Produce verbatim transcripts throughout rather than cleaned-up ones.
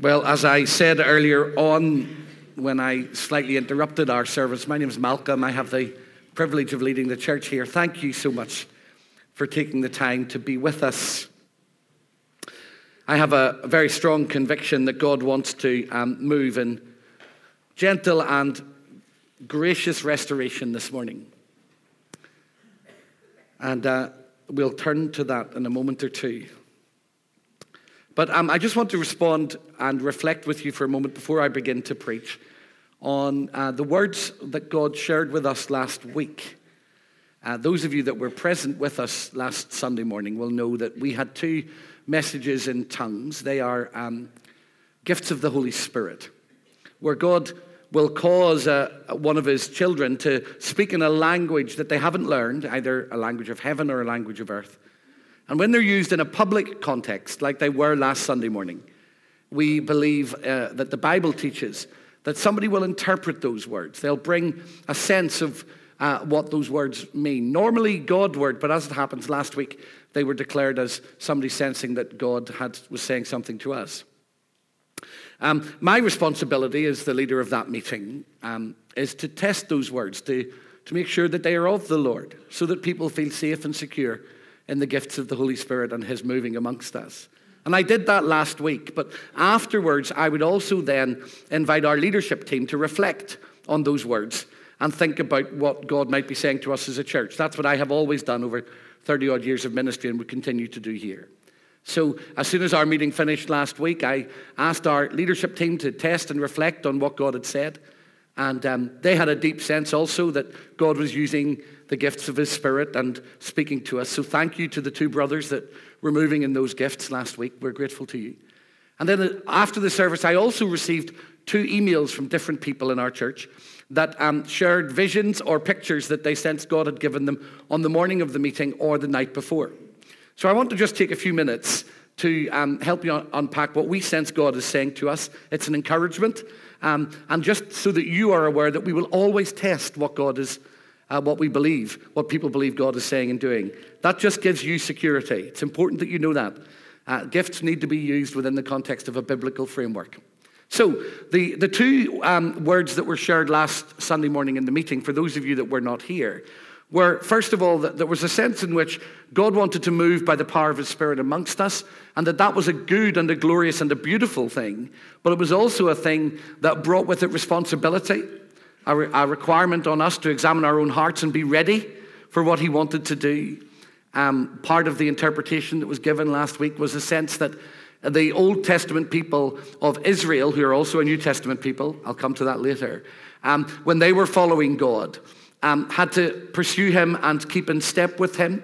Well, as I said earlier on, when I slightly interrupted our service, my name is Malcolm. I have the privilege of leading the church here. Thank you so much for taking the time to be with us. I have a very strong conviction that God wants to um, move in gentle and gracious restoration this morning. And uh, we'll turn to that in a moment or two. But um, I just want to respond and reflect with you for a moment before I begin to preach on uh, the words that God shared with us last week. Uh, those of you that were present with us last Sunday morning will know that we had two messages in tongues. They are um, gifts of the Holy Spirit, where God will cause uh, one of his children to speak in a language that they haven't learned, either a language of heaven or a language of earth. And when they're used in a public context, like they were last Sunday morning, we believe uh, that the Bible teaches that somebody will interpret those words. They'll bring a sense of uh, what those words mean. Normally God word, but as it happens last week, they were declared as somebody sensing that God had was saying something to us. Um, my responsibility as the leader of that meeting um, is to test those words, to, to make sure that they are of the Lord, so that people feel safe and secure in the gifts of the Holy Spirit and his moving amongst us. And I did that last week, but afterwards I would also then invite our leadership team to reflect on those words and think about what God might be saying to us as a church. That's what I have always done over thirty-odd years of ministry and would continue to do here. So as soon as our meeting finished last week, I asked our leadership team to test and reflect on what God had said. And um, they had a deep sense also that God was using the gifts of his Spirit and speaking to us. So thank you to the two brothers that were moving in those gifts last week. We're grateful to you. And then after the service, I also received two emails from different people in our church that um, shared visions or pictures that they sensed God had given them on the morning of the meeting or the night before. So I want to just take a few minutes to um, help you un- unpack what we sense God is saying to us. It's an encouragement. Um, and just so that you are aware that we will always test what God is, uh, what we believe, what people believe God is saying and doing. That just gives you security. It's important that you know that. Uh, gifts need to be used within the context of a biblical framework. So the, the two um, words that were shared last Sunday morning in the meeting, for those of you that were not here, were, first of all, that there was a sense in which God wanted to move by the power of his Spirit amongst us, and that that was a good and a glorious and a beautiful thing, but it was also a thing that brought with it responsibility, a, re- a requirement on us to examine our own hearts and be ready for what he wanted to do. Um, part of the interpretation that was given last week was a sense that the Old Testament people of Israel, who are also a New Testament people, I'll come to that later, um, when they were following God, Um, had to pursue him and keep in step with him,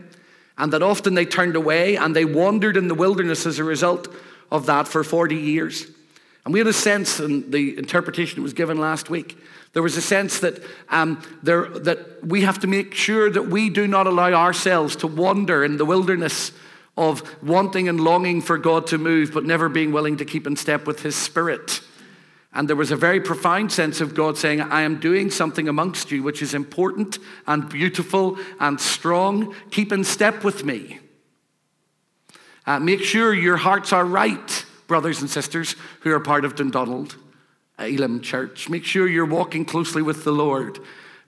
and that often they turned away and they wandered in the wilderness as a result of that for forty years. And we had a sense, in the interpretation that was given last week, there was a sense that um, there that we have to make sure that we do not allow ourselves to wander in the wilderness of wanting and longing for God to move, but never being willing to keep in step with his Spirit. And there was a very profound sense of God saying, I am doing something amongst you which is important and beautiful and strong. Keep in step with me. Uh, make sure your hearts are right, brothers and sisters who are part of Dundonald Elim Church. Make sure you're walking closely with the Lord,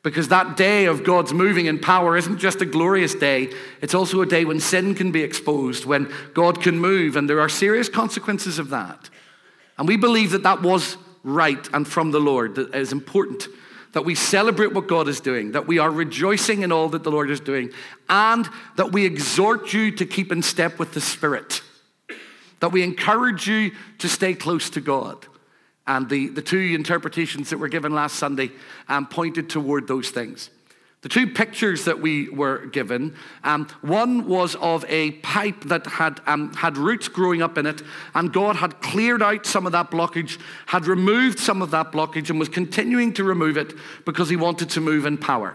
because that day of God's moving in power isn't just a glorious day. It's also a day when sin can be exposed, when God can move, and there are serious consequences of that. And we believe that that was right and from the Lord. That it is important that we celebrate what God is doing, that we are rejoicing in all that the Lord is doing, and that we exhort you to keep in step with the Spirit, that we encourage you to stay close to God. And the, the two interpretations that were given last Sunday um, pointed toward those things. The two pictures that we were given, um, one was of a pipe that had um, had roots growing up in it, and God had cleared out some of that blockage, had removed some of that blockage, and was continuing to remove it because he wanted to move in power.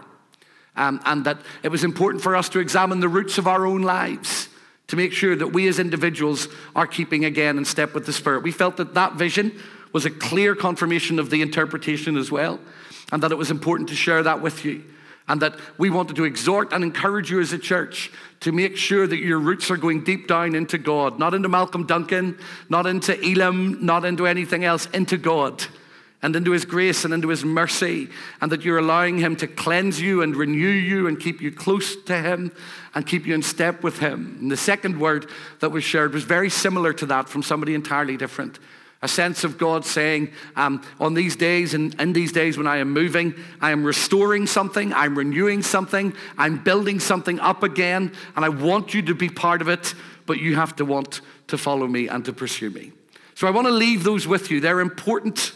Um, and that it was important for us to examine the roots of our own lives to make sure that we as individuals are keeping again in step with the Spirit. We felt that that vision was a clear confirmation of the interpretation as well, and that it was important to share that with you. And that we wanted to exhort and encourage you as a church to make sure that your roots are going deep down into God, not into Malcolm Duncan, not into Elim, not into anything else, into God and into his grace and into his mercy, and that you're allowing him to cleanse you and renew you and keep you close to him and keep you in step with him. And the second word that was shared was very similar to that from somebody entirely different. A sense of God saying, um, on these days and in these days when I am moving, I am restoring something, I'm renewing something, I'm building something up again, and I want you to be part of it, but you have to want to follow me and to pursue me. So I want to leave those with you. They're important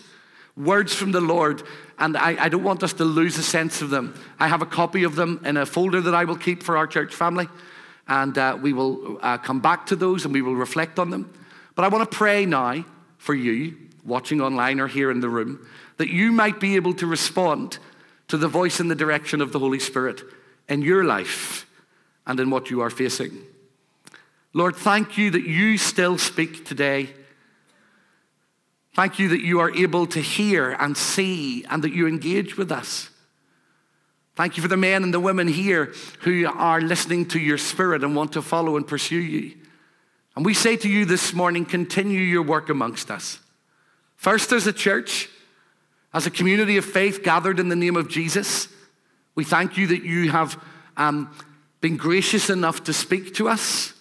words from the Lord, and I, I don't want us to lose a sense of them. I have a copy of them in a folder that I will keep for our church family, and uh, we will uh, come back to those and we will reflect on them. But I want to pray now for you, watching online or here in the room, that you might be able to respond to the voice and the direction of the Holy Spirit in your life and in what you are facing. Lord, thank you that you still speak today. Thank you that you are able to hear and see and that you engage with us. Thank you for the men and the women here who are listening to your Spirit and want to follow and pursue you. And we say to you this morning, continue your work amongst us. First, as a church, as a community of faith gathered in the name of Jesus, we thank you that you have um, been gracious enough to speak to us.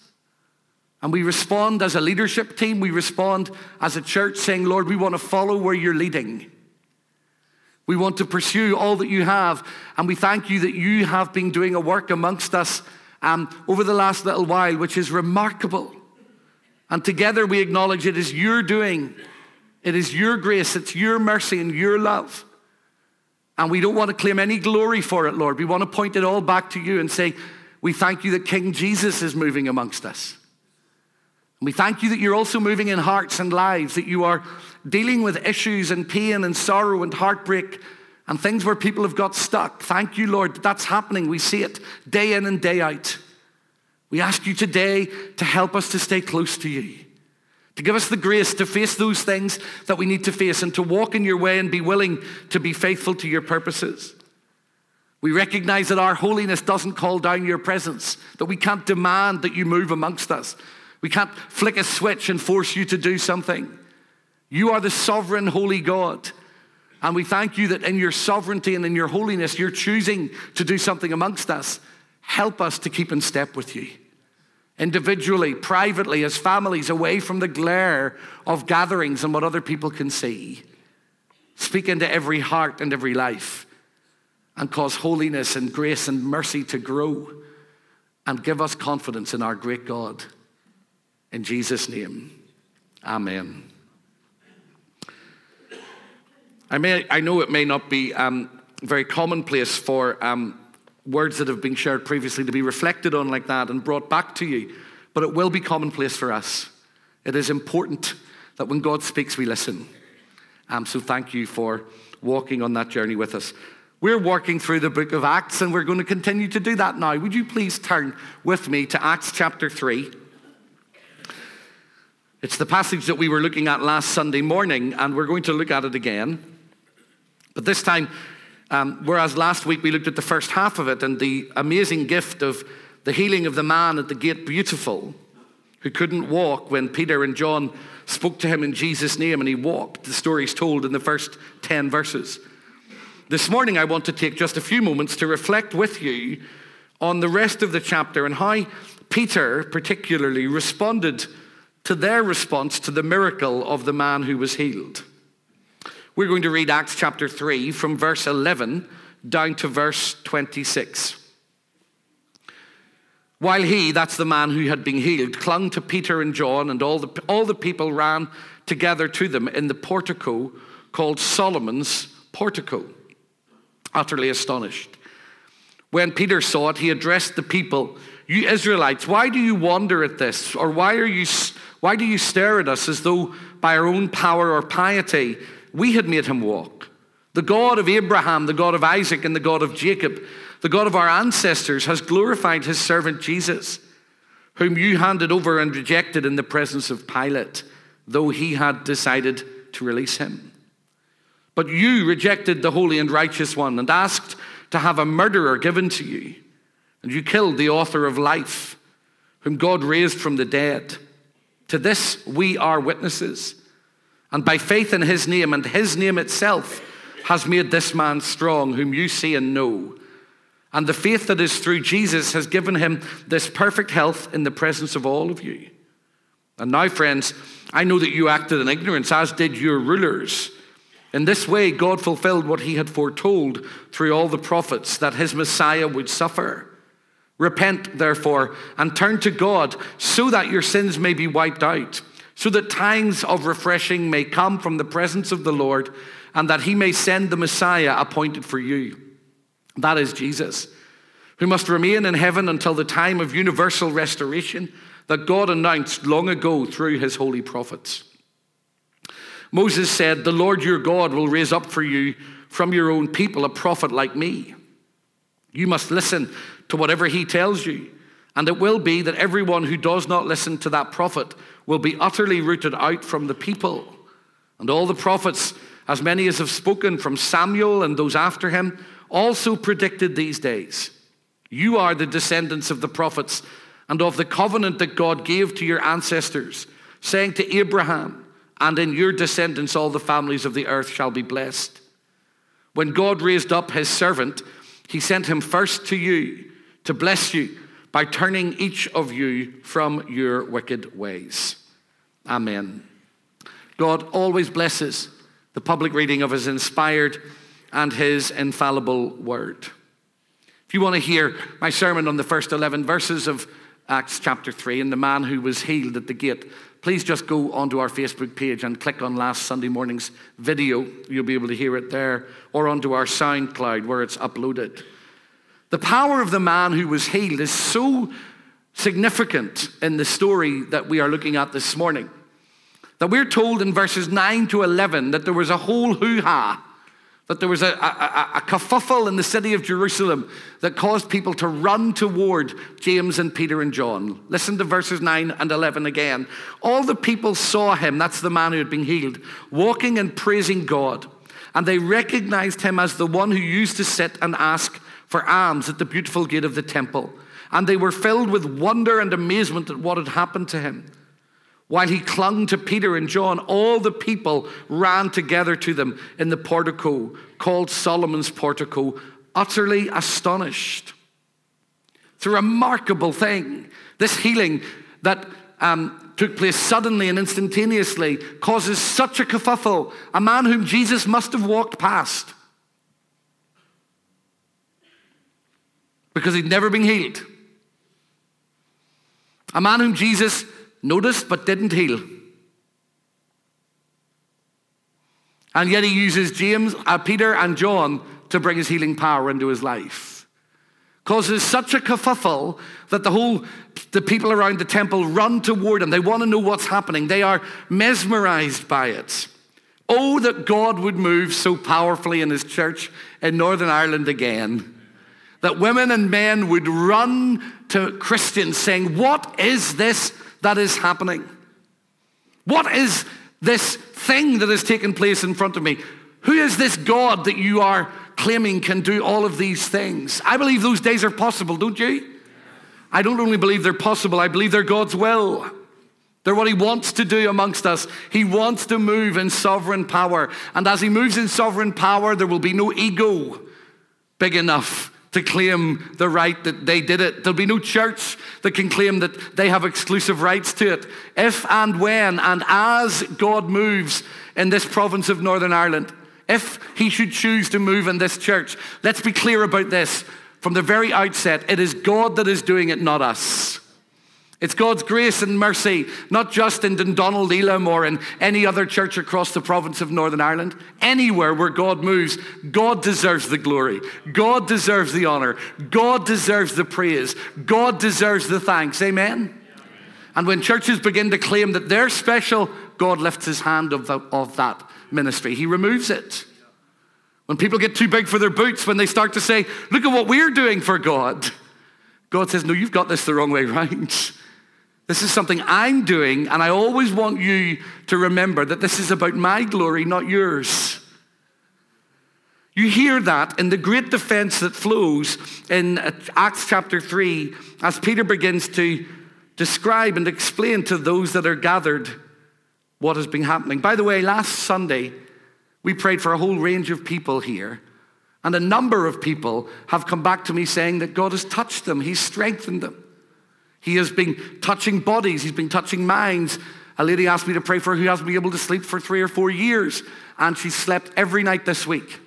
And we respond as a leadership team, we respond as a church saying, Lord, we want to follow where you're leading. We want to pursue all that you have. And we thank you that you have been doing a work amongst us um, over the last little while, which is remarkable. And together we acknowledge it is your doing. It is your grace, it's your mercy and your love. And we don't want to claim any glory for it, Lord. We want to point it all back to you and say, we thank you that King Jesus is moving amongst us. We thank you that you're also moving in hearts and lives, that you are dealing with issues and pain and sorrow and heartbreak and things where people have got stuck. Thank you, Lord, that that's happening. We see it day in and day out. We ask you today to help us to stay close to you, to give us the grace to face those things that we need to face and to walk in your way and be willing to be faithful to your purposes. We recognize that our holiness doesn't call down your presence, that we can't demand that you move amongst us. We can't flick a switch and force you to do something. You are the sovereign, holy God. And we thank you that in your sovereignty and in your holiness, you're choosing to do something amongst us. Help us to keep in step with you. Individually, privately, as families, away from the glare of gatherings and what other people can see. Speak into every heart and every life and cause holiness and grace and mercy to grow and give us confidence in our great God. In Jesus' name, amen. I may, I know it may not be um, very commonplace for um, words that have been shared previously to be reflected on like that and brought back to you, but it will be commonplace for us. It is important that when God speaks, we listen. Um, so thank you for walking on that journey with us. We're working through the book of Acts, and we're going to continue to do that now. Would you please turn with me to Acts chapter three? It's the passage that we were looking at last Sunday morning, and we're going to look at it again. But this time, um, whereas last week we looked at the first half of it and the amazing gift of the healing of the man at the gate beautiful, who couldn't walk when Peter and John spoke to him in Jesus' name and he walked. The story's told in the first ten verses. This morning I want to take just a few moments to reflect with you on the rest of the chapter and how Peter particularly responded to their response to the miracle of the man who was healed. We're going to read Acts chapter three from verse eleven down to verse twenty-six. While he, that's the man who had been healed, clung to Peter and John, and all the, all the people ran together to them in the portico called Solomon's portico, utterly astonished. When Peter saw it, he addressed the people, "You Israelites, why do you wonder at this? Or why are you why do you stare at us as though by our own power or piety we had made him walk? The God of Abraham, the God of Isaac, and the God of Jacob, the God of our ancestors, has glorified his servant Jesus, whom you handed over and rejected in the presence of Pilate, though he had decided to release him. But you rejected the holy and righteous one and asked to have a murderer given to you, And you killed the author of life, whom God raised from the dead. To this we are witnesses. And by faith in his name, and his name itself, has made this man strong, whom you see and know. And the faith that is through Jesus has given him this perfect health in the presence of all of you. And now, friends, I know that you acted in ignorance, as did your rulers. In this way, God fulfilled what he had foretold through all the prophets, that his Messiah would suffer. Repent, therefore, and turn to God, so that your sins may be wiped out, so that times of refreshing may come from the presence of the Lord, and that he may send the Messiah appointed for you. That is Jesus, who must remain in heaven until the time of universal restoration that God announced long ago through his holy prophets. Moses said, "The Lord your God will raise up for you from your own people a prophet like me. You must listen to whatever he tells you, and it will be that everyone who does not listen to that prophet will be utterly rooted out from the people. And all the prophets, as many as have spoken from Samuel and those after him, also predicted these days. You are the descendants of the prophets and of the covenant that God gave to your ancestors, saying to Abraham, and in your descendants all the families of the earth shall be blessed. When God raised up his servant, he sent him first to you to bless you by turning each of you from your wicked ways." Amen. God always blesses the public reading of his inspired and his infallible word. If you want to hear my sermon on the first eleven verses of Acts chapter three and the man who was healed at the gate, please just go onto our Facebook page and click on last Sunday morning's video. You'll be able to hear it there, or onto our SoundCloud where it's uploaded. The power of the man who was healed is so significant in the story that we are looking at this morning that we're told in verses nine to eleven that there was a whole hoo-ha, that there was a, a, a, a kerfuffle in the city of Jerusalem that caused people to run toward James and Peter and John. Listen to verses nine and eleven again. All the people saw him, that's the man who had been healed, walking and praising God. And they recognized him as the one who used to sit and ask for alms at the beautiful gate of the temple. And they were filled with wonder and amazement at what had happened to him. While he clung to Peter and John, all the people ran together to them in the portico called Solomon's portico, utterly astonished. It's a remarkable thing. This healing that um, took place suddenly and instantaneously causes such a kerfuffle. A man whom Jesus must have walked past because he'd never been healed. A man whom Jesus noticed but didn't heal. And yet he uses James, uh, Peter and John to bring his healing power into his life. Causes such a kerfuffle that the whole, the people around the temple run toward him. They want to know what's happening. They are mesmerized by it. Oh, that God would move so powerfully in his church in Northern Ireland again, that women and men would run to Christians saying, "What is this that is happening? What is this thing that has taken place in front of me? Who is this God that you are claiming can do all of these things?" I believe those days are possible, don't you? I don't only believe they're possible, I believe they're God's will. They're what he wants to do amongst us. He wants to move in sovereign power. And as he moves in sovereign power, there will be no ego big enough to claim the right that they did it. There'll be no church that can claim that they have exclusive rights to it. If and when and as God moves in this province of Northern Ireland, if he should choose to move in this church, let's be clear about this from the very outset. It is God that is doing it, not us. It's God's grace and mercy, not just in Dundonald Elim or in any other church across the province of Northern Ireland. Anywhere where God moves, God deserves the glory. God deserves the honor. God deserves the praise. God deserves the thanks. Amen? Amen. And when churches begin to claim that they're special, God lifts his hand of, the, of that ministry. He removes it. When people get too big for their boots, when they start to say, "Look at what we're doing for God," God says, "No, you've got this the wrong way round. This is something I'm doing, and I always want you to remember that this is about my glory, not yours. You hear that in the great defense that flows in Acts chapter three as Peter begins to describe and explain to those that are gathered what has been happening. By the way, last Sunday, we prayed for a whole range of people here, and a number of people have come back to me saying that God has touched them. He's strengthened them. He has been touching bodies. He's been touching minds. A lady asked me to pray for her who hasn't been able to sleep for three or four years, and she slept every night this week.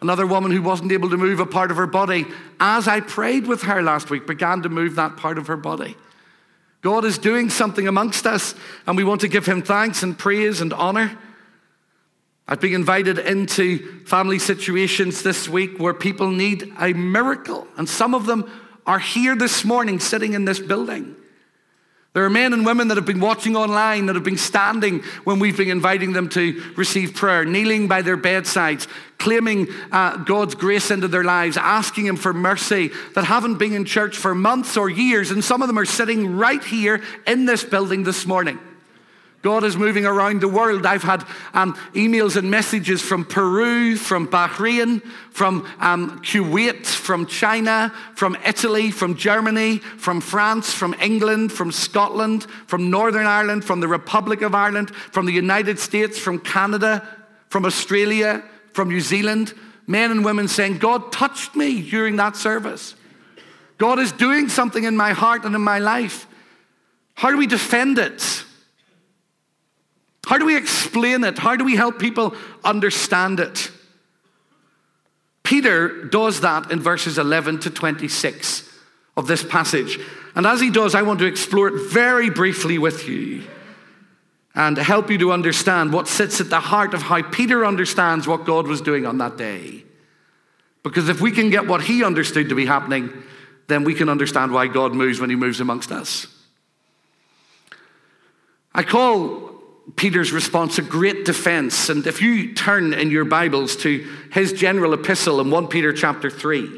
Another woman who wasn't able to move a part of her body, as I prayed with her last week, began to move that part of her body. God is doing something amongst us, and we want to give him thanks and praise and honor. I've been invited into family situations this week where people need a miracle, and some of them are here this morning sitting in this building. There are men and women that have been watching online, that have been standing when we've been inviting them to receive prayer, kneeling by their bedsides, claiming uh, God's grace into their lives, asking him for mercy, that haven't been in church for months or years, and some of them are sitting right here in this building this morning. God is moving around the world. I've had um, emails and messages from Peru, from Bahrain, from um, Kuwait, from China, from Italy, from Germany, from France, from England, from Scotland, from Northern Ireland, from the Republic of Ireland, from the United States, from Canada, from Australia, from New Zealand. Men and women saying, God touched me during that service. God is doing something in my heart and in my life. How do we defend it? How do we explain it? How do we help people understand it? Peter does that in verses eleven to twenty-six of this passage. And as he does, I want to explore it very briefly with you and help you to understand what sits at the heart of how Peter understands what God was doing on that day. Because if we can get what he understood to be happening, then we can understand why God moves when he moves amongst us. I call Peter's response a great defense. And if you turn in your Bibles to his general epistle in First Peter chapter three,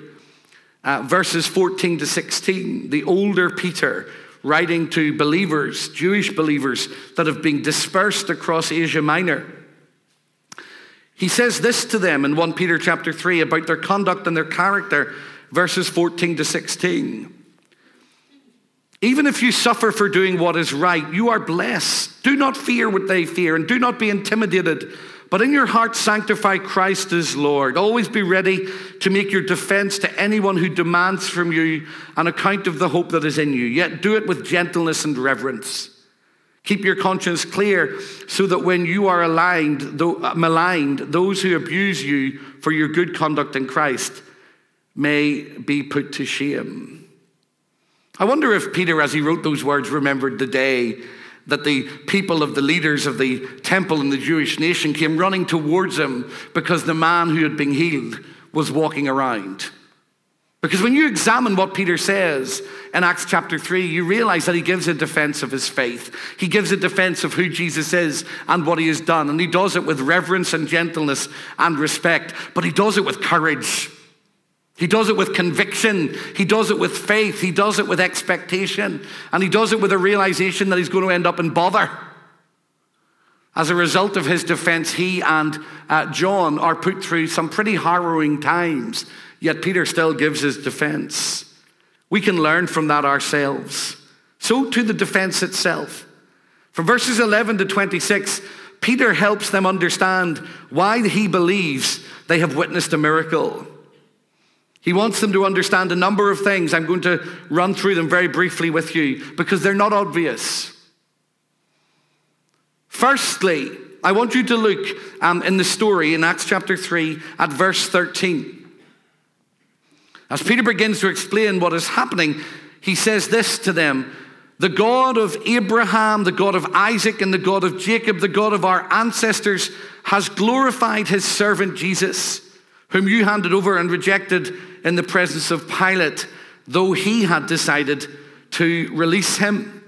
uh, verses fourteen to sixteen, the older Peter writing to believers, Jewish believers that have been dispersed across Asia Minor. He says this to them in First Peter chapter three about their conduct and their character, verses fourteen to sixteen. Even if you suffer for doing what is right, you are blessed. Do not fear what they fear, and do not be intimidated. But in your heart, sanctify Christ as Lord. Always be ready to make your defense to anyone who demands from you an account of the hope that is in you. Yet do it with gentleness and reverence. Keep your conscience clear so that when you are aligned, though, maligned, those who abuse you for your good conduct in Christ may be put to shame. I wonder if Peter, as he wrote those words, remembered the day that the people of the leaders of the temple in the Jewish nation came running towards him because the man who had been healed was walking around. Because when you examine what Peter says in Acts chapter three, you realize that he gives a defense of his faith. He gives a defense of who Jesus is and what he has done. And he does it with reverence and gentleness and respect. But he does it with courage. He does it with conviction. He does it with faith. He does it with expectation. And he does it with a realization that he's going to end up in bother. As a result of his defense, he and uh, John are put through some pretty harrowing times. Yet Peter still gives his defense. We can learn from that ourselves. So to the defense itself. From verses eleven to twenty-six, Peter helps them understand why he believes they have witnessed a miracle. He wants them to understand a number of things. I'm going to run through them very briefly with you because they're not obvious. Firstly, I want you to look um, in the story in Acts chapter three at verse thirteen. As Peter begins to explain what is happening, he says this to them, "The God of Abraham, the God of Isaac, and the God of Jacob, the God of our ancestors, has glorified his servant Jesus, whom you handed over and rejected in the presence of Pilate, though he had decided to release him."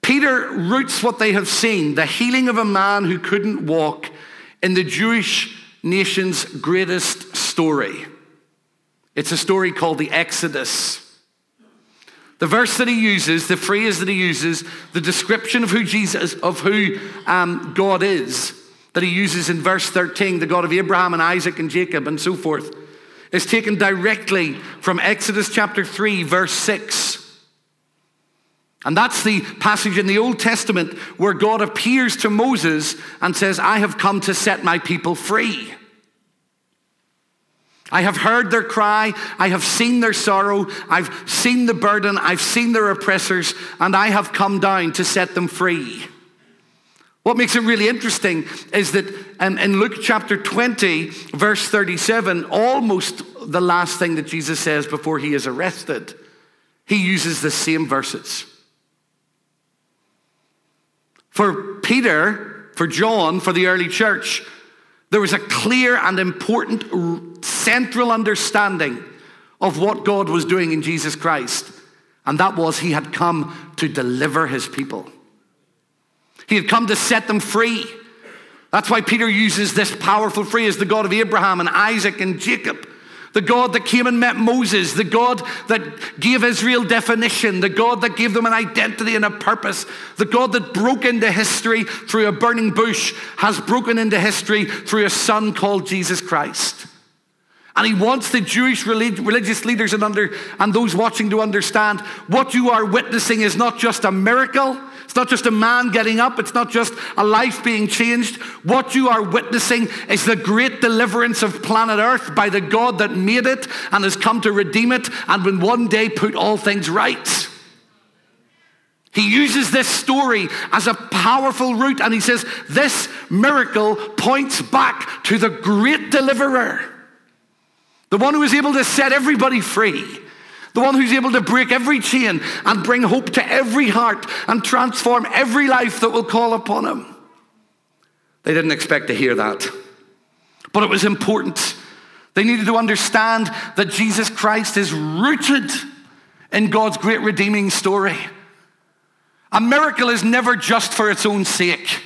Peter roots what they have seen, the healing of a man who couldn't walk, in the Jewish nation's greatest story. It's a story called the Exodus. The verse that he uses, the phrase that he uses, the description of who Jesus, of who um, God is, that he uses in verse thirteen, the God of Abraham and Isaac and Jacob and so forth, is taken directly from Exodus chapter three, verse six. And that's the passage in the Old Testament where God appears to Moses and says, I have come to set my people free. I have heard their cry, I have seen their sorrow, I've seen the burden, I've seen their oppressors, and I have come down to set them free. What makes it really interesting is that um, in Luke chapter twenty, verse thirty-seven, almost the last thing that Jesus says before he is arrested, he uses the same verses. For Peter, for John, for the early church, there was a clear and important central understanding of what God was doing in Jesus Christ. And that was he had come to deliver his people. He had come to set them free. That's why Peter uses this powerful phrase, the God of Abraham and Isaac and Jacob. The God that came and met Moses, the God that gave Israel definition, the God that gave them an identity and a purpose, the God that broke into history through a burning bush has broken into history through a son called Jesus Christ. And he wants the Jewish religious leaders and, under, and those watching to understand what you are witnessing is not just a miracle. It's not just a man getting up. It's not just a life being changed. What you are witnessing is the great deliverance of planet Earth by the God that made it and has come to redeem it and will one day put all things right. He uses this story as a powerful route, and he says this miracle points back to the great deliverer, the one who is able to set everybody free. The one who's able to break every chain and bring hope to every heart and transform every life that will call upon him. They didn't expect to hear that, but it was important. They needed to understand that Jesus Christ is rooted in God's great redeeming story. A miracle is never just for its own sake.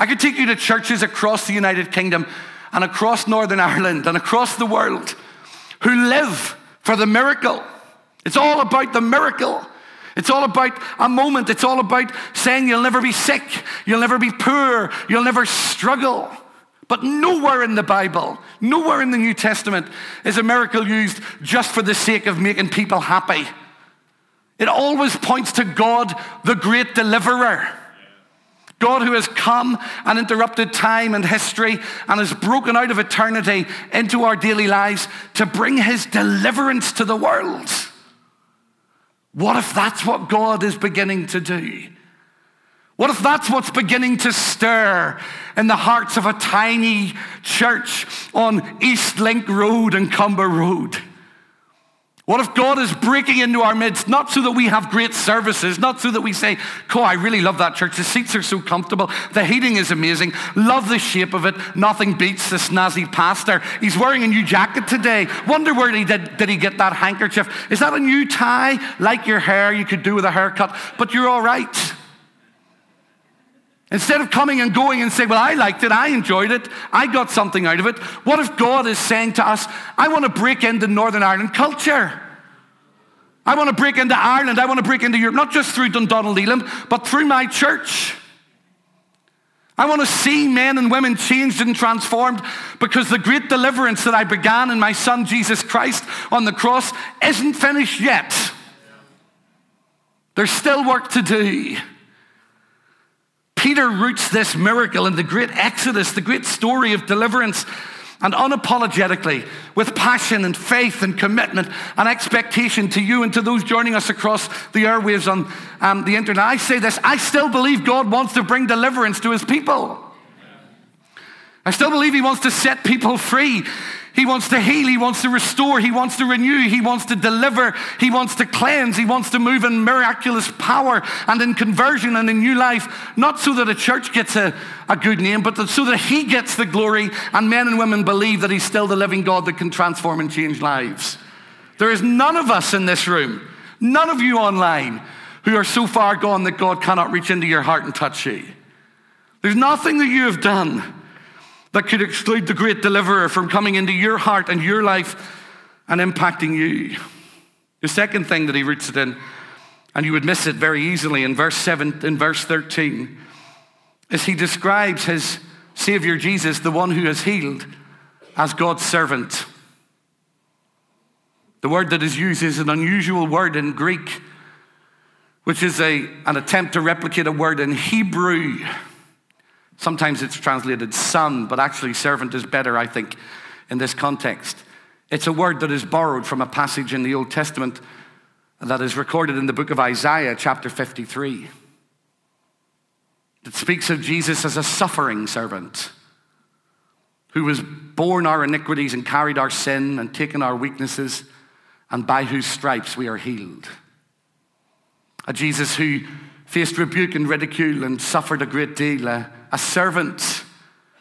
I could take you to churches across the United Kingdom and across Northern Ireland and across the world who live for the miracle. It's all about the miracle. It's all about a moment. It's all about saying you'll never be sick, you'll never be poor, you'll never struggle. But nowhere in the Bible, nowhere in the New Testament is a miracle used just for the sake of making people happy. It always points to God, the great deliverer. God who has come and interrupted time and history and has broken out of eternity into our daily lives to bring his deliverance to the world. What if that's what God is beginning to do? What if that's what's beginning to stir in the hearts of a tiny church on East Link Road and Cumber Road? What if God is breaking into our midst, not so that we have great services, not so that we say, oh, I really love that church. The seats are so comfortable. The heating is amazing. Love the shape of it. Nothing beats the snazzy pastor. He's wearing a new jacket today. Wonder where he did, did he get that handkerchief? Is that a new tie? Like your hair, you could do with a haircut, but you're all right. Instead of coming and going and saying, well, I liked it, I enjoyed it, I got something out of it. What if God is saying to us, I want to break into Northern Ireland culture. I want to break into Ireland. I want to break into Europe, not just through Dundonald Elim, but through my church. I want to see men and women changed and transformed because the great deliverance that I began in my son Jesus Christ on the cross isn't finished yet. There's still work to do. Peter roots this miracle in the great exodus, the great story of deliverance, and unapologetically, with passion and faith and commitment and expectation to you and to those joining us across the airwaves on um, the internet. I say this, I still believe God wants to bring deliverance to his people. I still believe he wants to set people free. He wants to heal, he wants to restore, he wants to renew, he wants to deliver, he wants to cleanse, he wants to move in miraculous power and in conversion and in new life, not so that a church gets a, a good name, but so that he gets the glory and men and women believe that he's still the living God that can transform and change lives. There is none of us in this room, none of you online, who are so far gone that God cannot reach into your heart and touch you. There's nothing that you have done that could exclude the great deliverer from coming into your heart and your life and impacting you. The second thing that he roots it in, and you would miss it very easily in verse seven, in verse thirteen, is he describes his Savior Jesus, the one who has healed, as God's servant. The word that is used is an unusual word in Greek, which is a, an attempt to replicate a word in Hebrew. Sometimes it's translated son, but actually servant is better, I think, in this context. It's a word that is borrowed from a passage in the Old Testament that is recorded in the book of Isaiah, chapter fifty-three. It speaks of Jesus as a suffering servant who was borne our iniquities and carried our sin and taken our weaknesses, and by whose stripes we are healed. A Jesus who faced rebuke and ridicule and suffered a great deal, a, a servant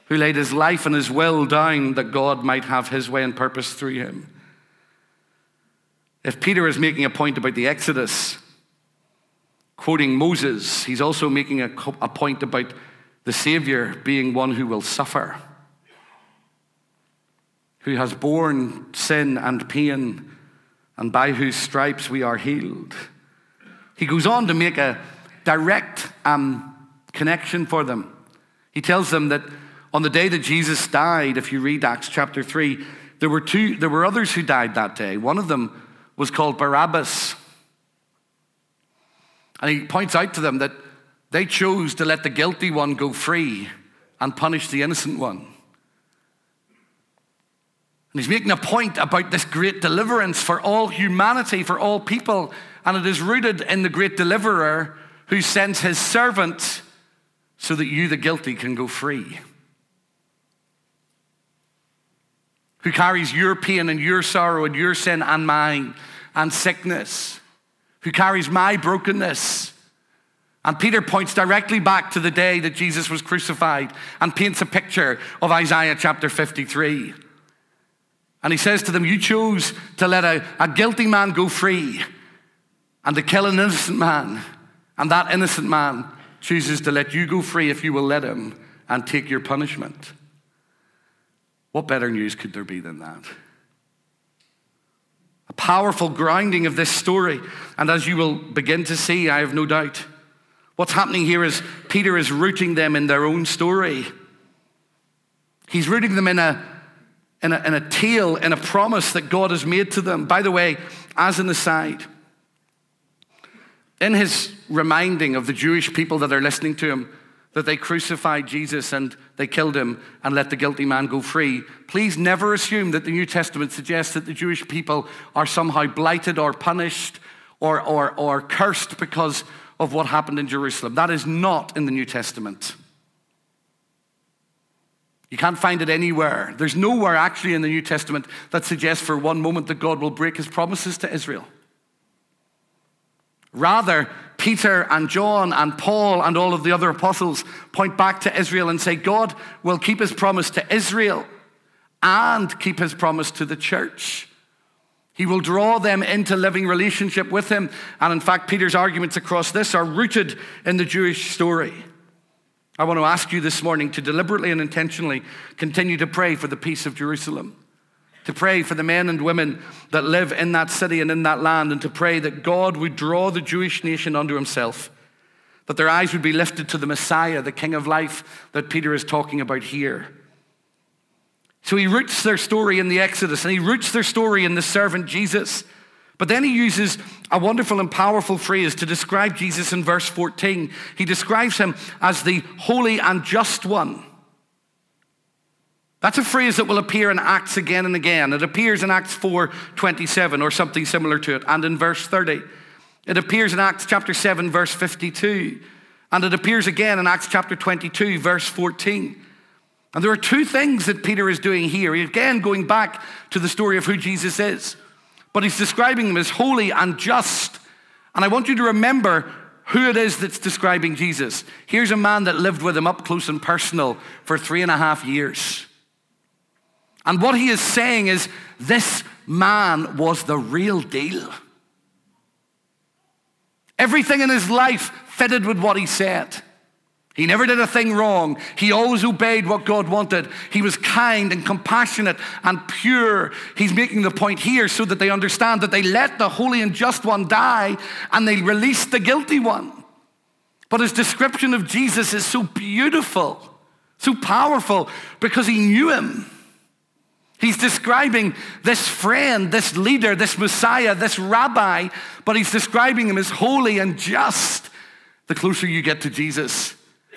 who laid his life and his will down that God might have his way and purpose through him. If Peter is making a point about the Exodus, quoting Moses, he's also making a, a point about the Savior being one who will suffer, who has borne sin and pain, and by whose stripes we are healed. He goes on to make a direct um, connection for them. He tells them that on the day that Jesus died, if you read Acts chapter three, there were two. There were others who died that day. One of them was called Barabbas. And he points out to them that they chose to let the guilty one go free and punish the innocent one. And he's making a point about this great deliverance for all humanity, for all people. And it is rooted in the great deliverer who sends his servant so that you, the guilty, can go free. Who carries your pain and your sorrow and your sin and mine and sickness. Who carries my brokenness. And Peter points directly back to the day that Jesus was crucified and paints a picture of Isaiah chapter fifty-three. And he says to them, you chose to let a, a guilty man go free and to kill an innocent man. And that innocent man chooses to let you go free if you will let him and take your punishment. What better news could there be than that? A powerful grounding of this story. And as you will begin to see, I have no doubt, what's happening here is Peter is rooting them in their own story. He's rooting them in a And a, and a tale and a promise that God has made to them. By the way, as an aside, in his reminding of the Jewish people that are listening to him, that they crucified Jesus and they killed him and let the guilty man go free, please never assume that the New Testament suggests that the Jewish people are somehow blighted or punished or, or, or cursed because of what happened in Jerusalem. That is not in the New Testament. You can't find it anywhere. There's nowhere actually in the New Testament that suggests for one moment that God will break his promises to Israel. Rather, Peter and John and Paul and all of the other apostles point back to Israel and say, God will keep his promise to Israel and keep his promise to the church. He will draw them into living relationship with him. And in fact, Peter's arguments across this are rooted in the Jewish story. I want to ask you this morning to deliberately and intentionally continue to pray for the peace of Jerusalem, to pray for the men and women that live in that city and in that land, and to pray that God would draw the Jewish nation unto himself, that their eyes would be lifted to the Messiah, the King of Life that Peter is talking about here. So he roots their story in the Exodus, and he roots their story in the servant Jesus. But then he uses a wonderful and powerful phrase to describe Jesus in verse fourteen. He describes him as the holy and just one. That's a phrase that will appear in Acts again and again. It appears in Acts four twenty-seven or something similar to it, and in verse thirty. It appears in Acts chapter seven, verse fifty-two. And it appears again in Acts chapter twenty-two, verse fourteen. And there are two things that Peter is doing here. Again, going back to the story of who Jesus is. But he's describing him as holy and just. And I want you to remember who it is that's describing Jesus. Here's a man that lived with him up close and personal for three and a half years. And what he is saying is, this man was the real deal. Everything in his life fitted with what he said. He never did a thing wrong. He always obeyed what God wanted. He was kind and compassionate and pure. He's making the point here so that they understand that they let the holy and just one die and they released the guilty one. But his description of Jesus is so beautiful So powerful because he knew him. He's describing this friend, this leader, this Messiah, this rabbi, but he's describing him as holy and just. The closer you get to Jesus,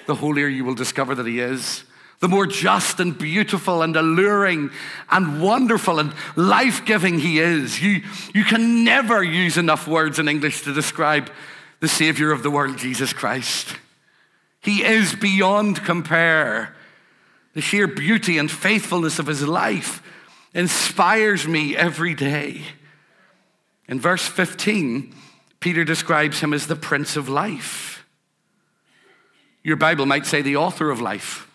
the holier you will discover that he is. The more just and beautiful and alluring and wonderful and life-giving he is. You, you can never use enough words in English to describe the Savior of the world, Jesus Christ. He is beyond compare. The sheer beauty and faithfulness of his life inspires me every day. In verse fifteen, Peter describes him as the Prince of Life. Your Bible might say the author of life.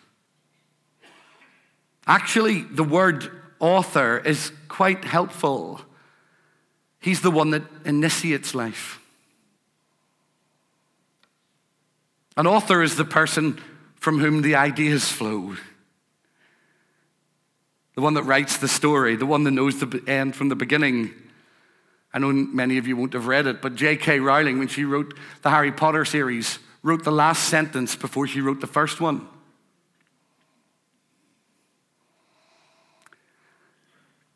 Actually, the word author is quite helpful. He's the one that initiates life. An author is the person from whom the ideas flow. The one that writes the story, the one that knows the end from the beginning. I know many of you won't have read it, but J K Rowling, when she wrote the Harry Potter series, wrote the last sentence before she wrote the first one.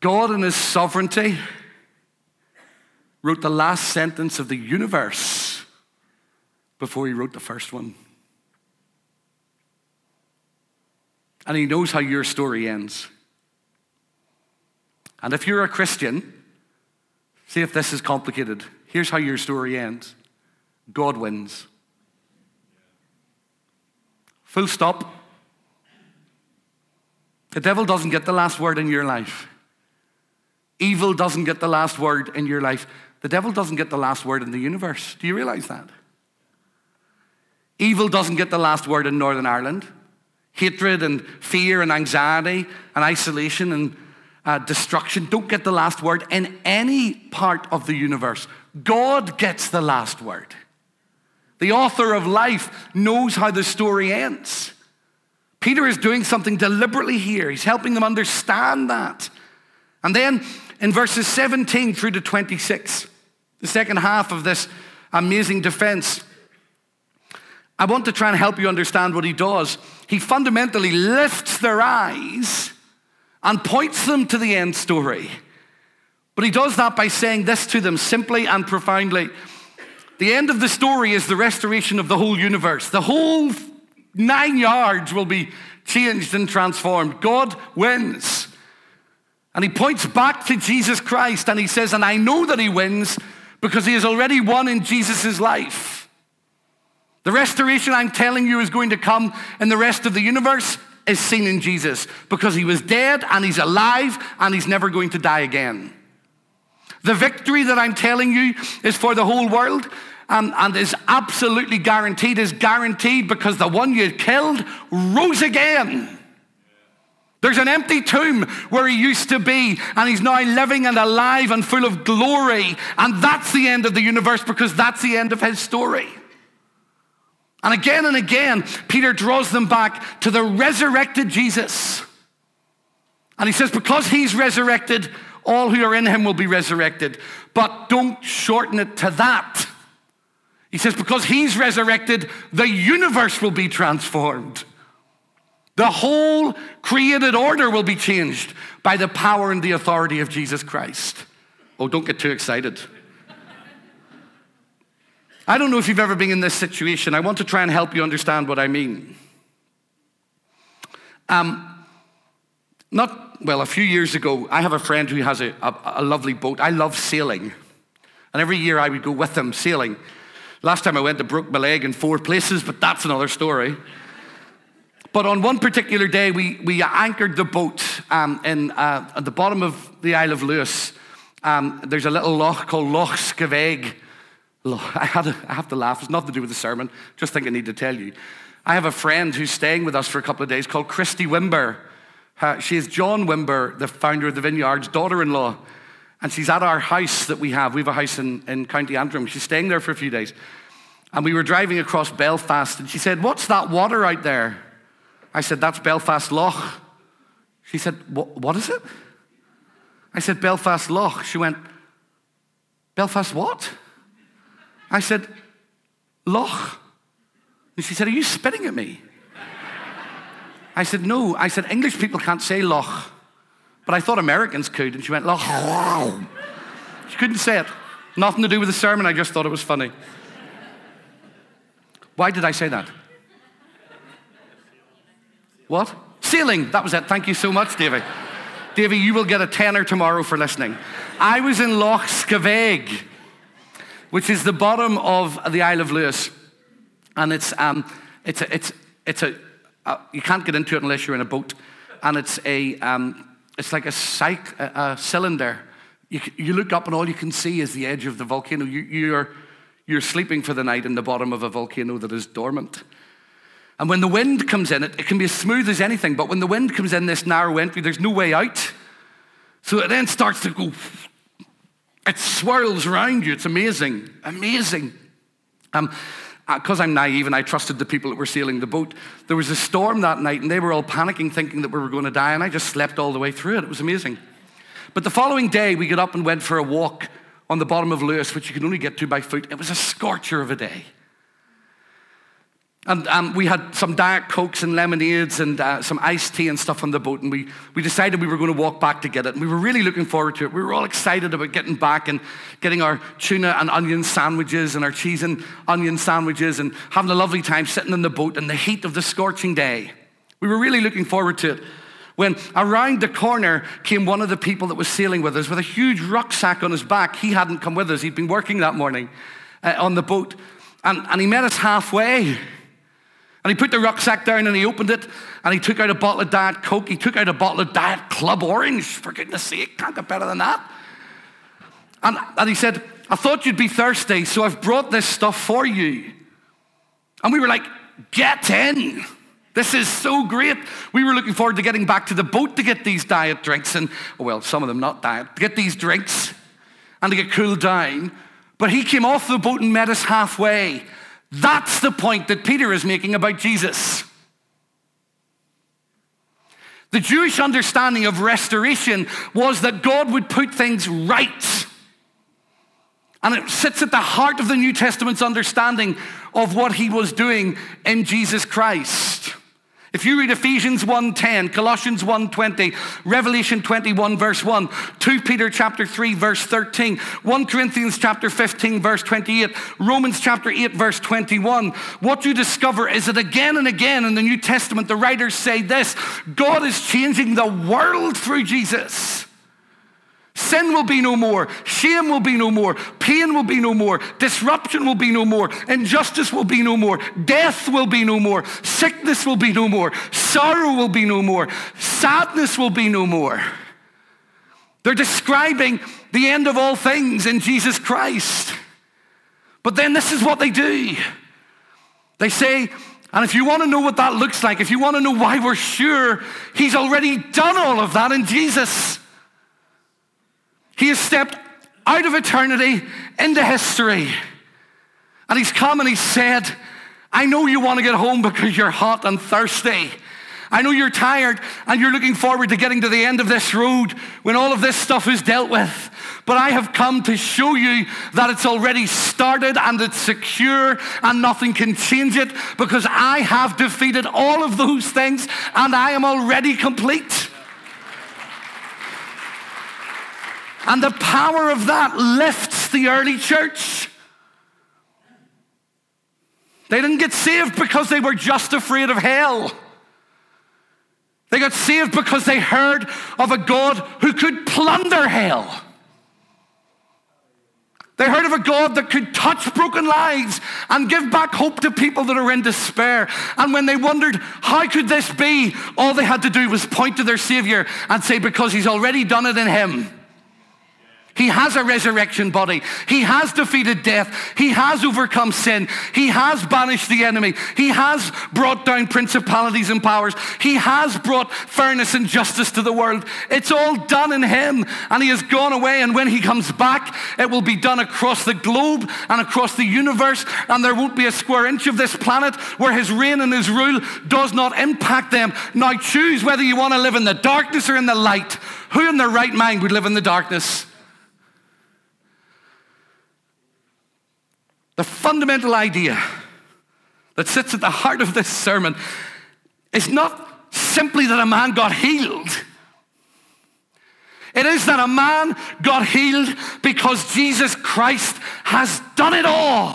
God in his sovereignty wrote the last sentence of the universe before he wrote the first one. And he knows how your story ends. And if you're a Christian, see if this is complicated. Here's how your story ends. God wins. Full stop. The devil doesn't get the last word in your life. Evil doesn't get the last word in your life. The devil doesn't get the last word in the universe. Do you realize that? Evil doesn't get the last word in Northern Ireland. Hatred and fear and anxiety and isolation and uh, destruction don't get the last word in any part of the universe. God gets the last word. The author of life knows how the story ends. Peter is doing something deliberately here. He's helping them understand that. And then in verses seventeen through to twenty-six, the second half of this amazing defense, I want to try and help you understand what he does. He fundamentally lifts their eyes and points them to the end story. But he does that by saying this to them simply and profoundly. The end of the story is the restoration of the whole universe. The whole nine yards will be changed and transformed. God wins. And he points back to Jesus Christ and he says, and I know that he wins because he has already won in Jesus' life. The restoration I'm telling you is going to come in the rest of the universe is seen in Jesus because he was dead and he's alive and he's never going to die again. The victory that I'm telling you is for the whole world and, and is absolutely guaranteed, is guaranteed because the one you killed rose again. There's an empty tomb where he used to be, and he's now living and alive and full of glory, and that's the end of the universe because that's the end of his story. And again and again, Peter draws them back to the resurrected Jesus. And he says, because he's resurrected, all who are in him will be resurrected. But don't shorten it to that. He says, because he's resurrected, the universe will be transformed. The whole created order will be changed by the power and the authority of Jesus Christ. Oh, don't get too excited. I don't know if you've ever been in this situation. I want to try and help you understand what I mean. Um, not, well, a few years ago, I have a friend who has a, a, a lovely boat. I love sailing. And every year I would go with them sailing. Last time I went, I broke my leg in four places, but that's another story. But on one particular day, we, we anchored the boat um, in, uh, at the bottom of the Isle of Lewis. Um, there's a little loch called Loch Sceveig. I, had a, I have to laugh. It's nothing to do with the sermon. Just think I need to tell you. I have a friend who's staying with us for a couple of days called Christy Wimber. Uh, she is John Wimber, the founder of the Vineyard's daughter-in-law. And she's at our house that we have. We have a house in, in County Antrim. She's staying there for a few days. And we were driving across Belfast. And she said, what's that water out there? I said, that's Belfast Loch. She said, what is it? I said, Belfast Loch. She went, Belfast what? I said, Loch. And she said, are you spitting at me? I said, no. I said, English people can't say loch. But I thought Americans could. And she went, loch. She couldn't say it. Nothing to do with the sermon. I just thought it was funny. Why did I say that? What? Sailing. That was it. Thank you so much, Davy. Davy, you will get a tenner tomorrow for listening. I was in Loch Sceveig, which is the bottom of the Isle of Lewis. And it's, um, it's a, it's, it's a, uh, you can't get into it unless you're in a boat. And it's a, um, it's like a, cyc- a, a cylinder. You, you look up and all you can see is the edge of the volcano. You, you're, you're sleeping for the night in the bottom of a volcano that is dormant. And when the wind comes in, it, it can be as smooth as anything, but when the wind comes in this narrow entry, there's no way out. So it then starts to go, it swirls around you. It's amazing, amazing. Um, Because I'm naive and I trusted the people that were sailing the boat, there was a storm that night and they were all panicking, thinking that we were going to die, and I just slept all the way through it. It was amazing. But the following day, we got up and went for a walk on the bottom of Lewis, which you can only get to by foot. It was a scorcher of a day. And um, we had some Diet Cokes and lemonades and uh, some iced tea and stuff on the boat, and we, we decided we were going to walk back to get it, and we were really looking forward to it. We were all excited about getting back and getting our tuna and onion sandwiches and our cheese and onion sandwiches and having a lovely time sitting in the boat in the heat of the scorching day. We were really looking forward to it. When around the corner came one of the people that was sailing with us with a huge rucksack on his back. He hadn't come with us. He'd been working that morning uh, on the boat, and, and he met us halfway. And he put the rucksack down and he opened it and he took out a bottle of Diet Coke. He took out a bottle of Diet Club Orange. For goodness sake, can't get better than that. And, and he said, I thought you'd be thirsty, so I've brought this stuff for you. And we were like, get in. This is so great. We were looking forward to getting back to the boat to get these diet drinks and, well, some of them not diet, to get these drinks and to get cooled down. But he came off the boat and met us halfway. That's the point that Peter is making about Jesus. The Jewish understanding of restoration was that God would put things right. And it sits at the heart of the New Testament's understanding of what he was doing in Jesus Christ. If you read Ephesians one ten, Colossians one twenty, Revelation twenty-one verse one, Second Peter chapter three verse thirteen, First Corinthians chapter fifteen verse twenty-eight, Romans chapter eight verse twenty-one, what you discover is that again and again in the New Testament, the writers say this: God is changing the world through Jesus. Sin will be no more. Shame will be no more. Pain will be no more. Disruption will be no more. Injustice will be no more. Death will be no more. Sickness will be no more. Sorrow will be no more. Sadness will be no more. They're describing the end of all things in Jesus Christ. But then this is what they do. They say, and if you want to know what that looks like, if you want to know why we're sure, he's already done all of that in Jesus. He has stepped out of eternity into history. And he's come and he's said, I know you want to get home because you're hot and thirsty. I know you're tired and you're looking forward to getting to the end of this road when all of this stuff is dealt with. But I have come to show you that it's already started and it's secure and nothing can change it, because I have defeated all of those things and I am already complete. And the power of that lifts the early church. They didn't get saved because they were just afraid of hell. They got saved because they heard of a God who could plunder hell. They heard of a God that could touch broken lives and give back hope to people that are in despair. And when they wondered, how could this be? All they had to do was point to their Savior and say, because he's already done it in him. He has a resurrection body. He has defeated death. He has overcome sin. He has banished the enemy. He has brought down principalities and powers. He has brought fairness and justice to the world. It's all done in him, and he has gone away, and when he comes back, it will be done across the globe and across the universe, and there won't be a square inch of this planet where his reign and his rule does not impact them. Now choose whether you want to live in the darkness or in the light. Who in their right mind would live in the darkness? The fundamental idea that sits at the heart of this sermon is not simply that a man got healed. It is that a man got healed because Jesus Christ has done it all.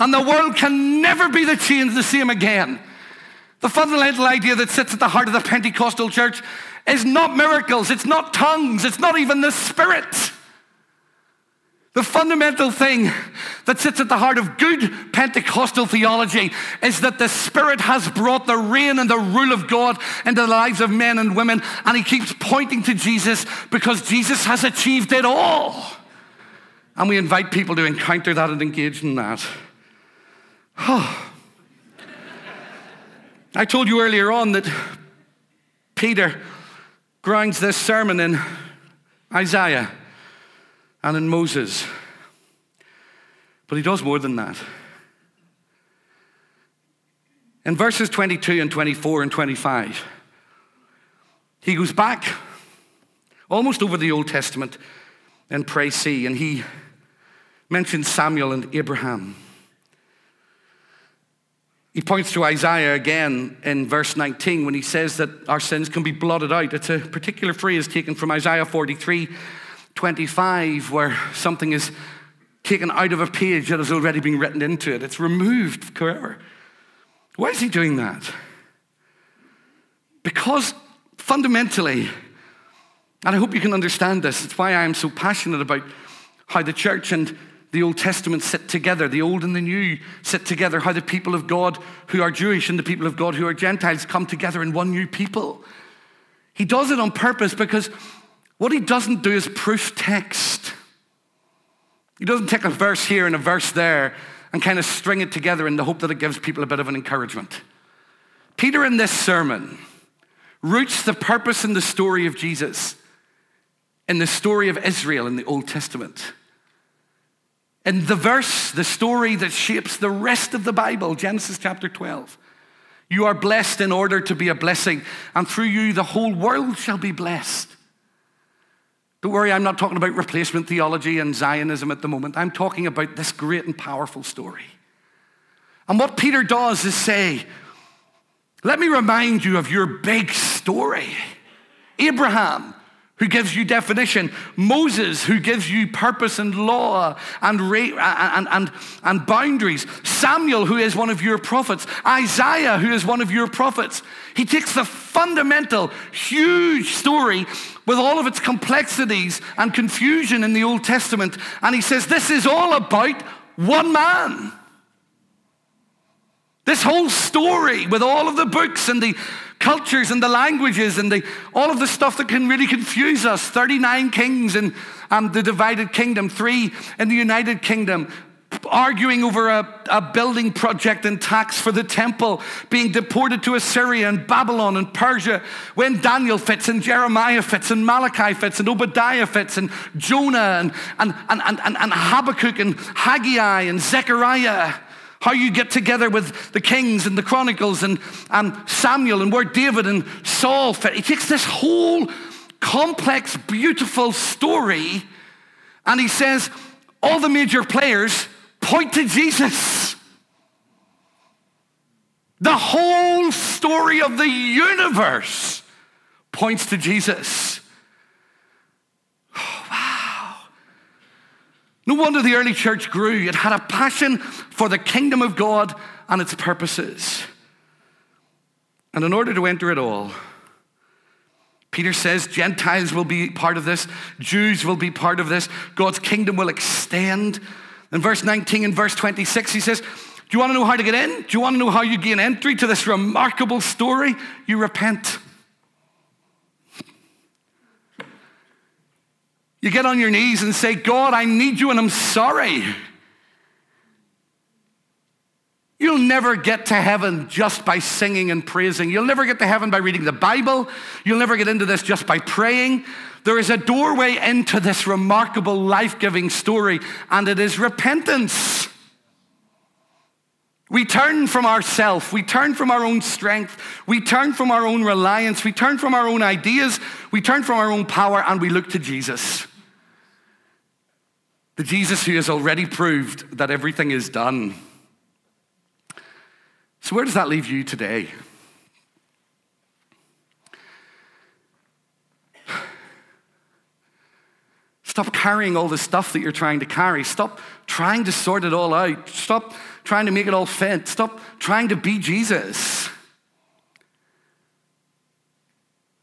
And the world can never be the change the same again. The fundamental idea that sits at the heart of the Pentecostal church is not miracles, it's not tongues, it's not even the Spirit. The fundamental thing that sits at the heart of good Pentecostal theology is that the Spirit has brought the reign and the rule of God into the lives of men and women, and he keeps pointing to Jesus because Jesus has achieved it all. And we invite people to encounter that and engage in that. Oh. I told you earlier on that Peter grounds this sermon in Isaiah and in Moses. But he does more than that. In verses twenty-two and twenty-four and twenty-five, he goes back almost over the Old Testament and pray see, and he mentions Samuel and Abraham. He points to Isaiah again in verse nineteen when he says that our sins can be blotted out. It's a particular phrase taken from Isaiah forty-three, twenty-five, where something is taken out of a page that has already been written into it. It's removed forever. Why is he doing that? Because fundamentally, and I hope you can understand this, it's why I am so passionate about how the church and the Old Testament sit together, the Old and the New sit together, how the people of God who are Jewish and the people of God who are Gentiles come together in one new people. He does it on purpose because what he doesn't do is proof text. He doesn't take a verse here and a verse there and kind of string it together in the hope that it gives people a bit of an encouragement. Peter in this sermon roots the purpose and the story of Jesus in the story of Israel in the Old Testament. In the verse, the story that shapes the rest of the Bible, Genesis chapter twelve. You are blessed in order to be a blessing, and through you the whole world shall be blessed. Don't worry, I'm not talking about replacement theology and Zionism at the moment. I'm talking about this great and powerful story. And what Peter does is say, let me remind you of your big story. Abraham, who gives you definition. Moses, who gives you purpose and law and, and, and, and boundaries. Samuel, who is one of your prophets. Isaiah, who is one of your prophets. He takes the fundamental, huge story with all of its complexities and confusion in the Old Testament, and he says, this is all about one man. This whole story with all of the books and the cultures and the languages and the, all of the stuff that can really confuse us. thirty-nine kings in um, the divided kingdom, three in the United Kingdom, arguing over a, a building project and tax for the temple, being deported to Assyria and Babylon and Persia, when Daniel fits and Jeremiah fits and Malachi fits and Obadiah fits and Jonah and, and, and, and, and, and Habakkuk and Haggai and Zechariah. How you get together with the Kings and the Chronicles and, and Samuel and where David and Saul fit. He takes this whole complex, beautiful story and he says, all the major players point to Jesus. The whole story of the universe points to Jesus. Oh, wow. No wonder the early church grew. It had a passion for the kingdom of God and its purposes. And in order to enter it all, Peter says Gentiles will be part of this, Jews will be part of this, God's kingdom will extend. In verse nineteen and verse twenty-six, he says, do you want to know how to get in? Do you want to know how you gain entry to this remarkable story? You repent. You get on your knees and say, God, I need you and I'm sorry. You'll never get to heaven just by singing and praising. You'll never get to heaven by reading the Bible. You'll never get into this just by praying. There is a doorway into this remarkable, life-giving story, and it is repentance. We turn from ourself. We turn from our own strength. We turn from our own reliance. We turn from our own ideas. We turn from our own power, and we look to Jesus. The Jesus who has already proved that everything is done. So where does that leave you today? carrying all the stuff that you're trying to carry. Stop trying to sort it all out. Stop trying to make it all fit. Stop trying to be Jesus.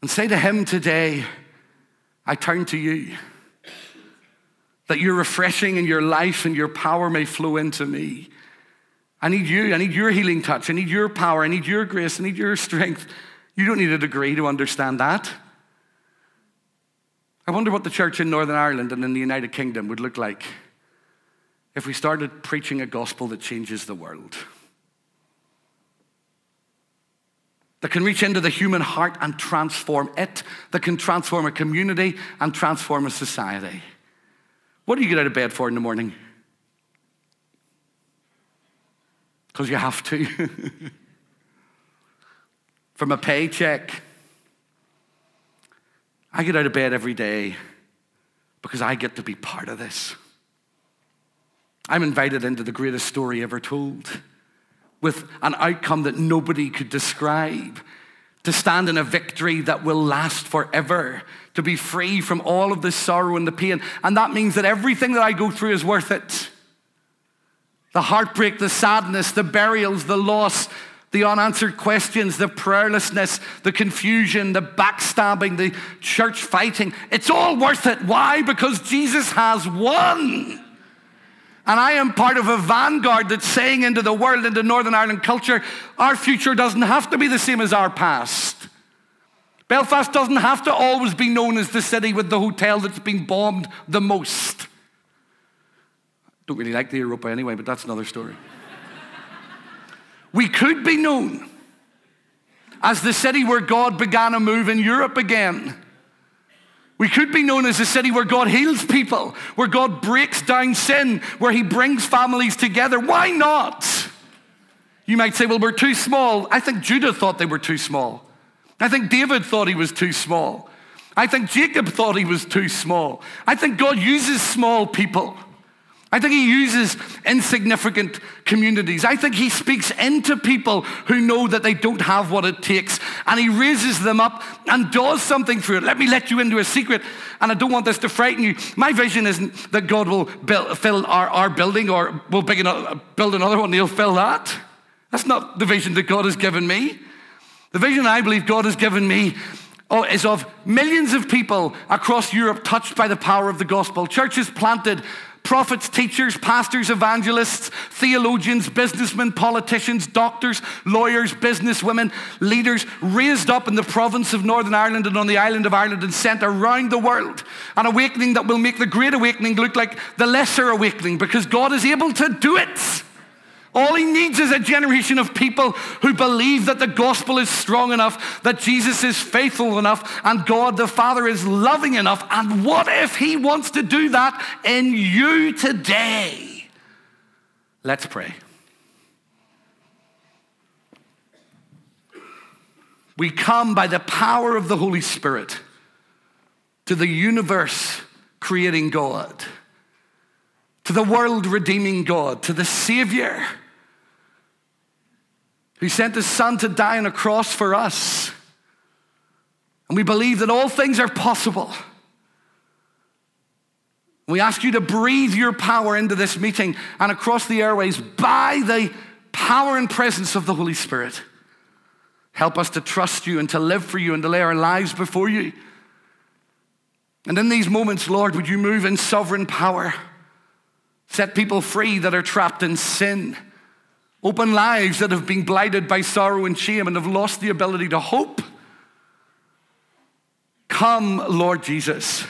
And say to him today, I turn to you, that your refreshing and your life and your power may flow into me. I need you. I need your healing touch. I need your power. I need your grace. I need your strength. You don't need a degree to understand that. I wonder what the church in Northern Ireland and in the United Kingdom would look like if we started preaching a gospel that changes the world, that can reach into the human heart and transform it, that can transform a community and transform a society. What do you get out of bed for in the morning? Because you have to. From a paycheck. I get out of bed every day because I get to be part of this. I'm invited into the greatest story ever told, with an outcome that nobody could describe, to stand in a victory that will last forever, to be free from all of the sorrow and the pain. And that means that everything that I go through is worth it. The heartbreak, the sadness, the burials, the loss, the unanswered questions, the prayerlessness, the confusion, the backstabbing, the church fighting. It's all worth it. Why? Because Jesus has won. And I am part of a vanguard that's saying into the world, into Northern Ireland culture, our future doesn't have to be the same as our past. Belfast doesn't have to always be known as the city with the hotel that's been bombed the most. Don't really like the Europa anyway, but that's another story. We could be known as the city where God began a move in Europe again. We could be known as a city where God heals people, where God breaks down sin, where he brings families together. Why not? You might say, well, we're too small. I think Judah thought they were too small. I think David thought he was too small. I think Jacob thought he was too small. I think God uses small people. I think he uses insignificant communities. I think he speaks into people who know that they don't have what it takes, and he raises them up and does something through it. Let me let you into a secret, and I don't want this to frighten you. My vision isn't that God will build, fill our, our building or will build another one and he'll fill that. That's not the vision that God has given me. The vision I believe God has given me Oh, is of millions of people across Europe touched by the power of the gospel. Churches planted, prophets, teachers, pastors, evangelists, theologians, businessmen, politicians, doctors, lawyers, businesswomen, leaders raised up in the province of Northern Ireland and on the island of Ireland and sent around the world. An awakening that will make the great awakening look like the lesser awakening, because God is able to do it. All he needs is a generation of people who believe that the gospel is strong enough, that Jesus is faithful enough, and God the Father is loving enough. And what if he wants to do that in you today? Let's pray. We come by the power of the Holy Spirit to the universe creating God, to the world-redeeming God, to the Savior who sent his Son to die on a cross for us. And we believe that all things are possible. We ask you to breathe your power into this meeting and across the airways by the power and presence of the Holy Spirit. Help us to trust you and to live for you and to lay our lives before you. And in these moments, Lord, would you move in sovereign power? Set people free that are trapped in sin. Open lives that have been blighted by sorrow and shame and have lost the ability to hope. Come, Lord Jesus,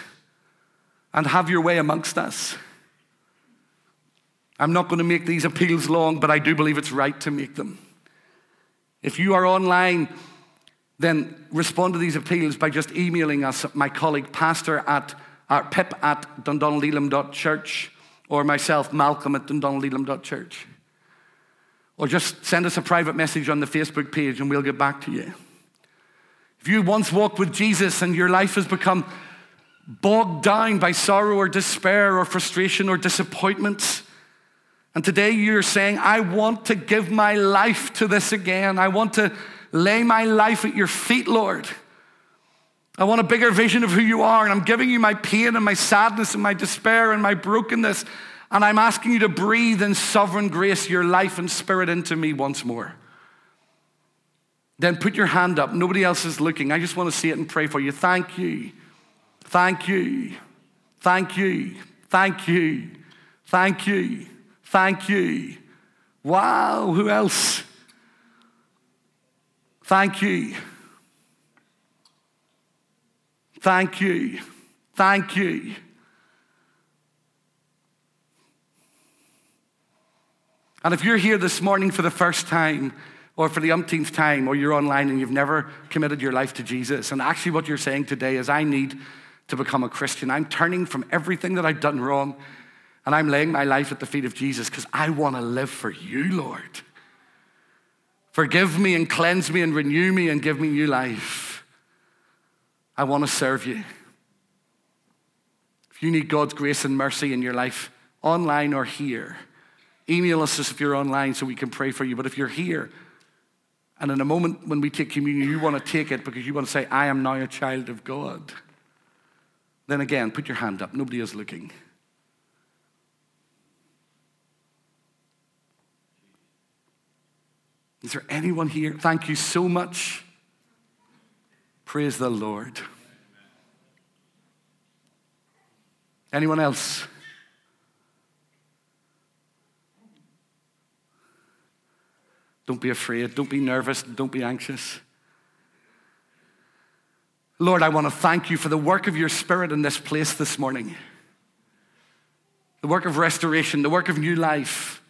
and have your way amongst us. I'm not going to make these appeals long, but I do believe it's right to make them. If you are online, then respond to these appeals by just emailing us, my colleague, pastor at pip at dundonald elim dot church. Or myself, Malcolm at dundonald elim dot church. Or just send us a private message on the Facebook page and we'll get back to you. If you once walked with Jesus and your life has become bogged down by sorrow or despair or frustration or disappointment, and today you're saying, I want to give my life to this again. I want to lay my life at your feet, Lord. I want a bigger vision of who you are, and I'm giving you my pain and my sadness and my despair and my brokenness, and I'm asking you to breathe in sovereign grace your life and spirit into me once more. Then put your hand up. Nobody else is looking. I just want to see it and pray for you. Thank you. Thank you. Thank you. Thank you. Thank you. Thank you. Wow, who else? Thank you. Thank you. Thank you. And if you're here this morning for the first time, or for the umpteenth time, or you're online and you've never committed your life to Jesus, and actually what you're saying today is, I need to become a Christian. I'm turning from everything that I've done wrong, and I'm laying my life at the feet of Jesus because I want to live for you, Lord. Forgive me and cleanse me and renew me and give me new life. I want to serve you. If you need God's grace and mercy in your life, online or here, email us if you're online so we can pray for you. But if you're here, and in a moment when we take communion, you want to take it because you want to say, I am now a child of God. Then again, put your hand up. Nobody is looking. Is there anyone here? Thank you so much. Praise the Lord. Anyone else? Don't be afraid. Don't be nervous. Don't be anxious. Lord, I want to thank you for the work of your Spirit in this place this morning. The work of restoration, the work of new life.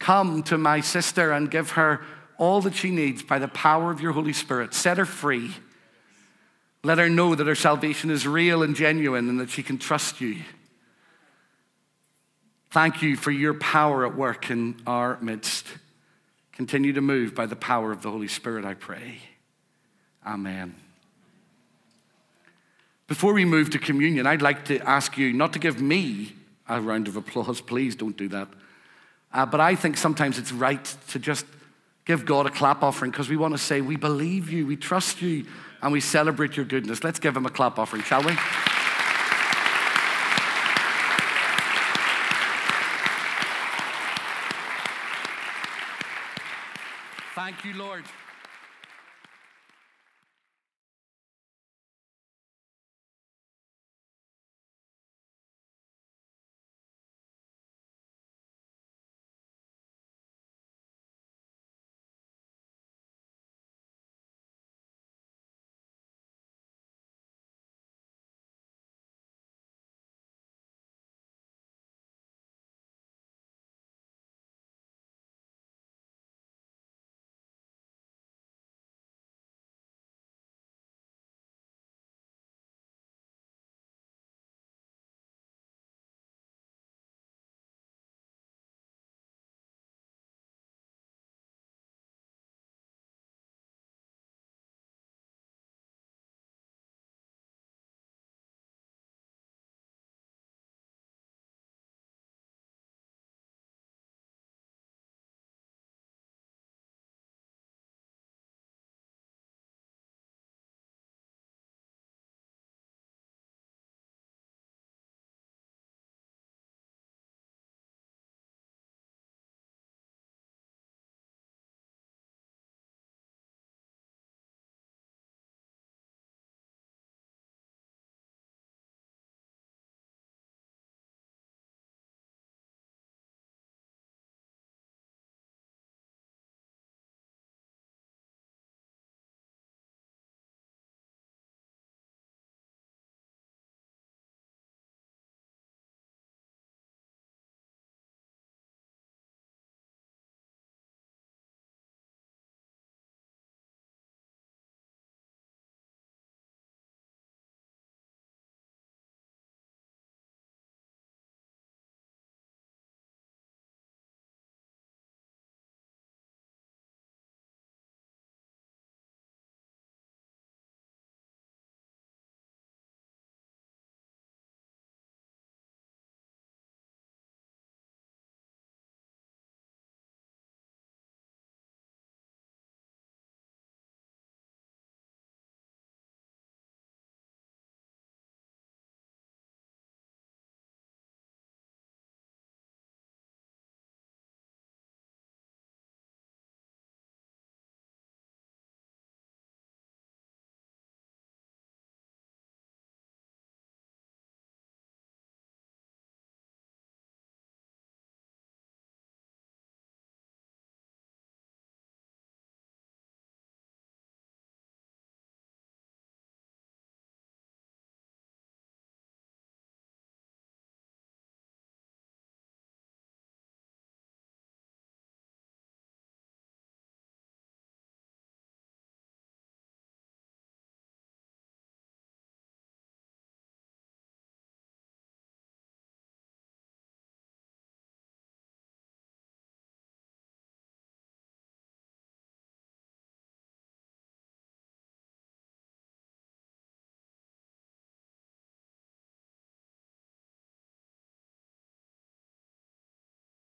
Come to my sister and give her all that she needs by the power of your Holy Spirit. Set her free. Let her know that her salvation is real and genuine and that she can trust you. Thank you for your power at work in our midst. Continue to move by the power of the Holy Spirit, I pray. Amen. Before we move to communion, I'd like to ask you not to give me a round of applause. Please don't do that. Uh, but I think sometimes it's right to just give God a clap offering because we want to say, we believe you, we trust you, and we celebrate your goodness. Let's give him a clap offering, shall we? Thank you, Lord.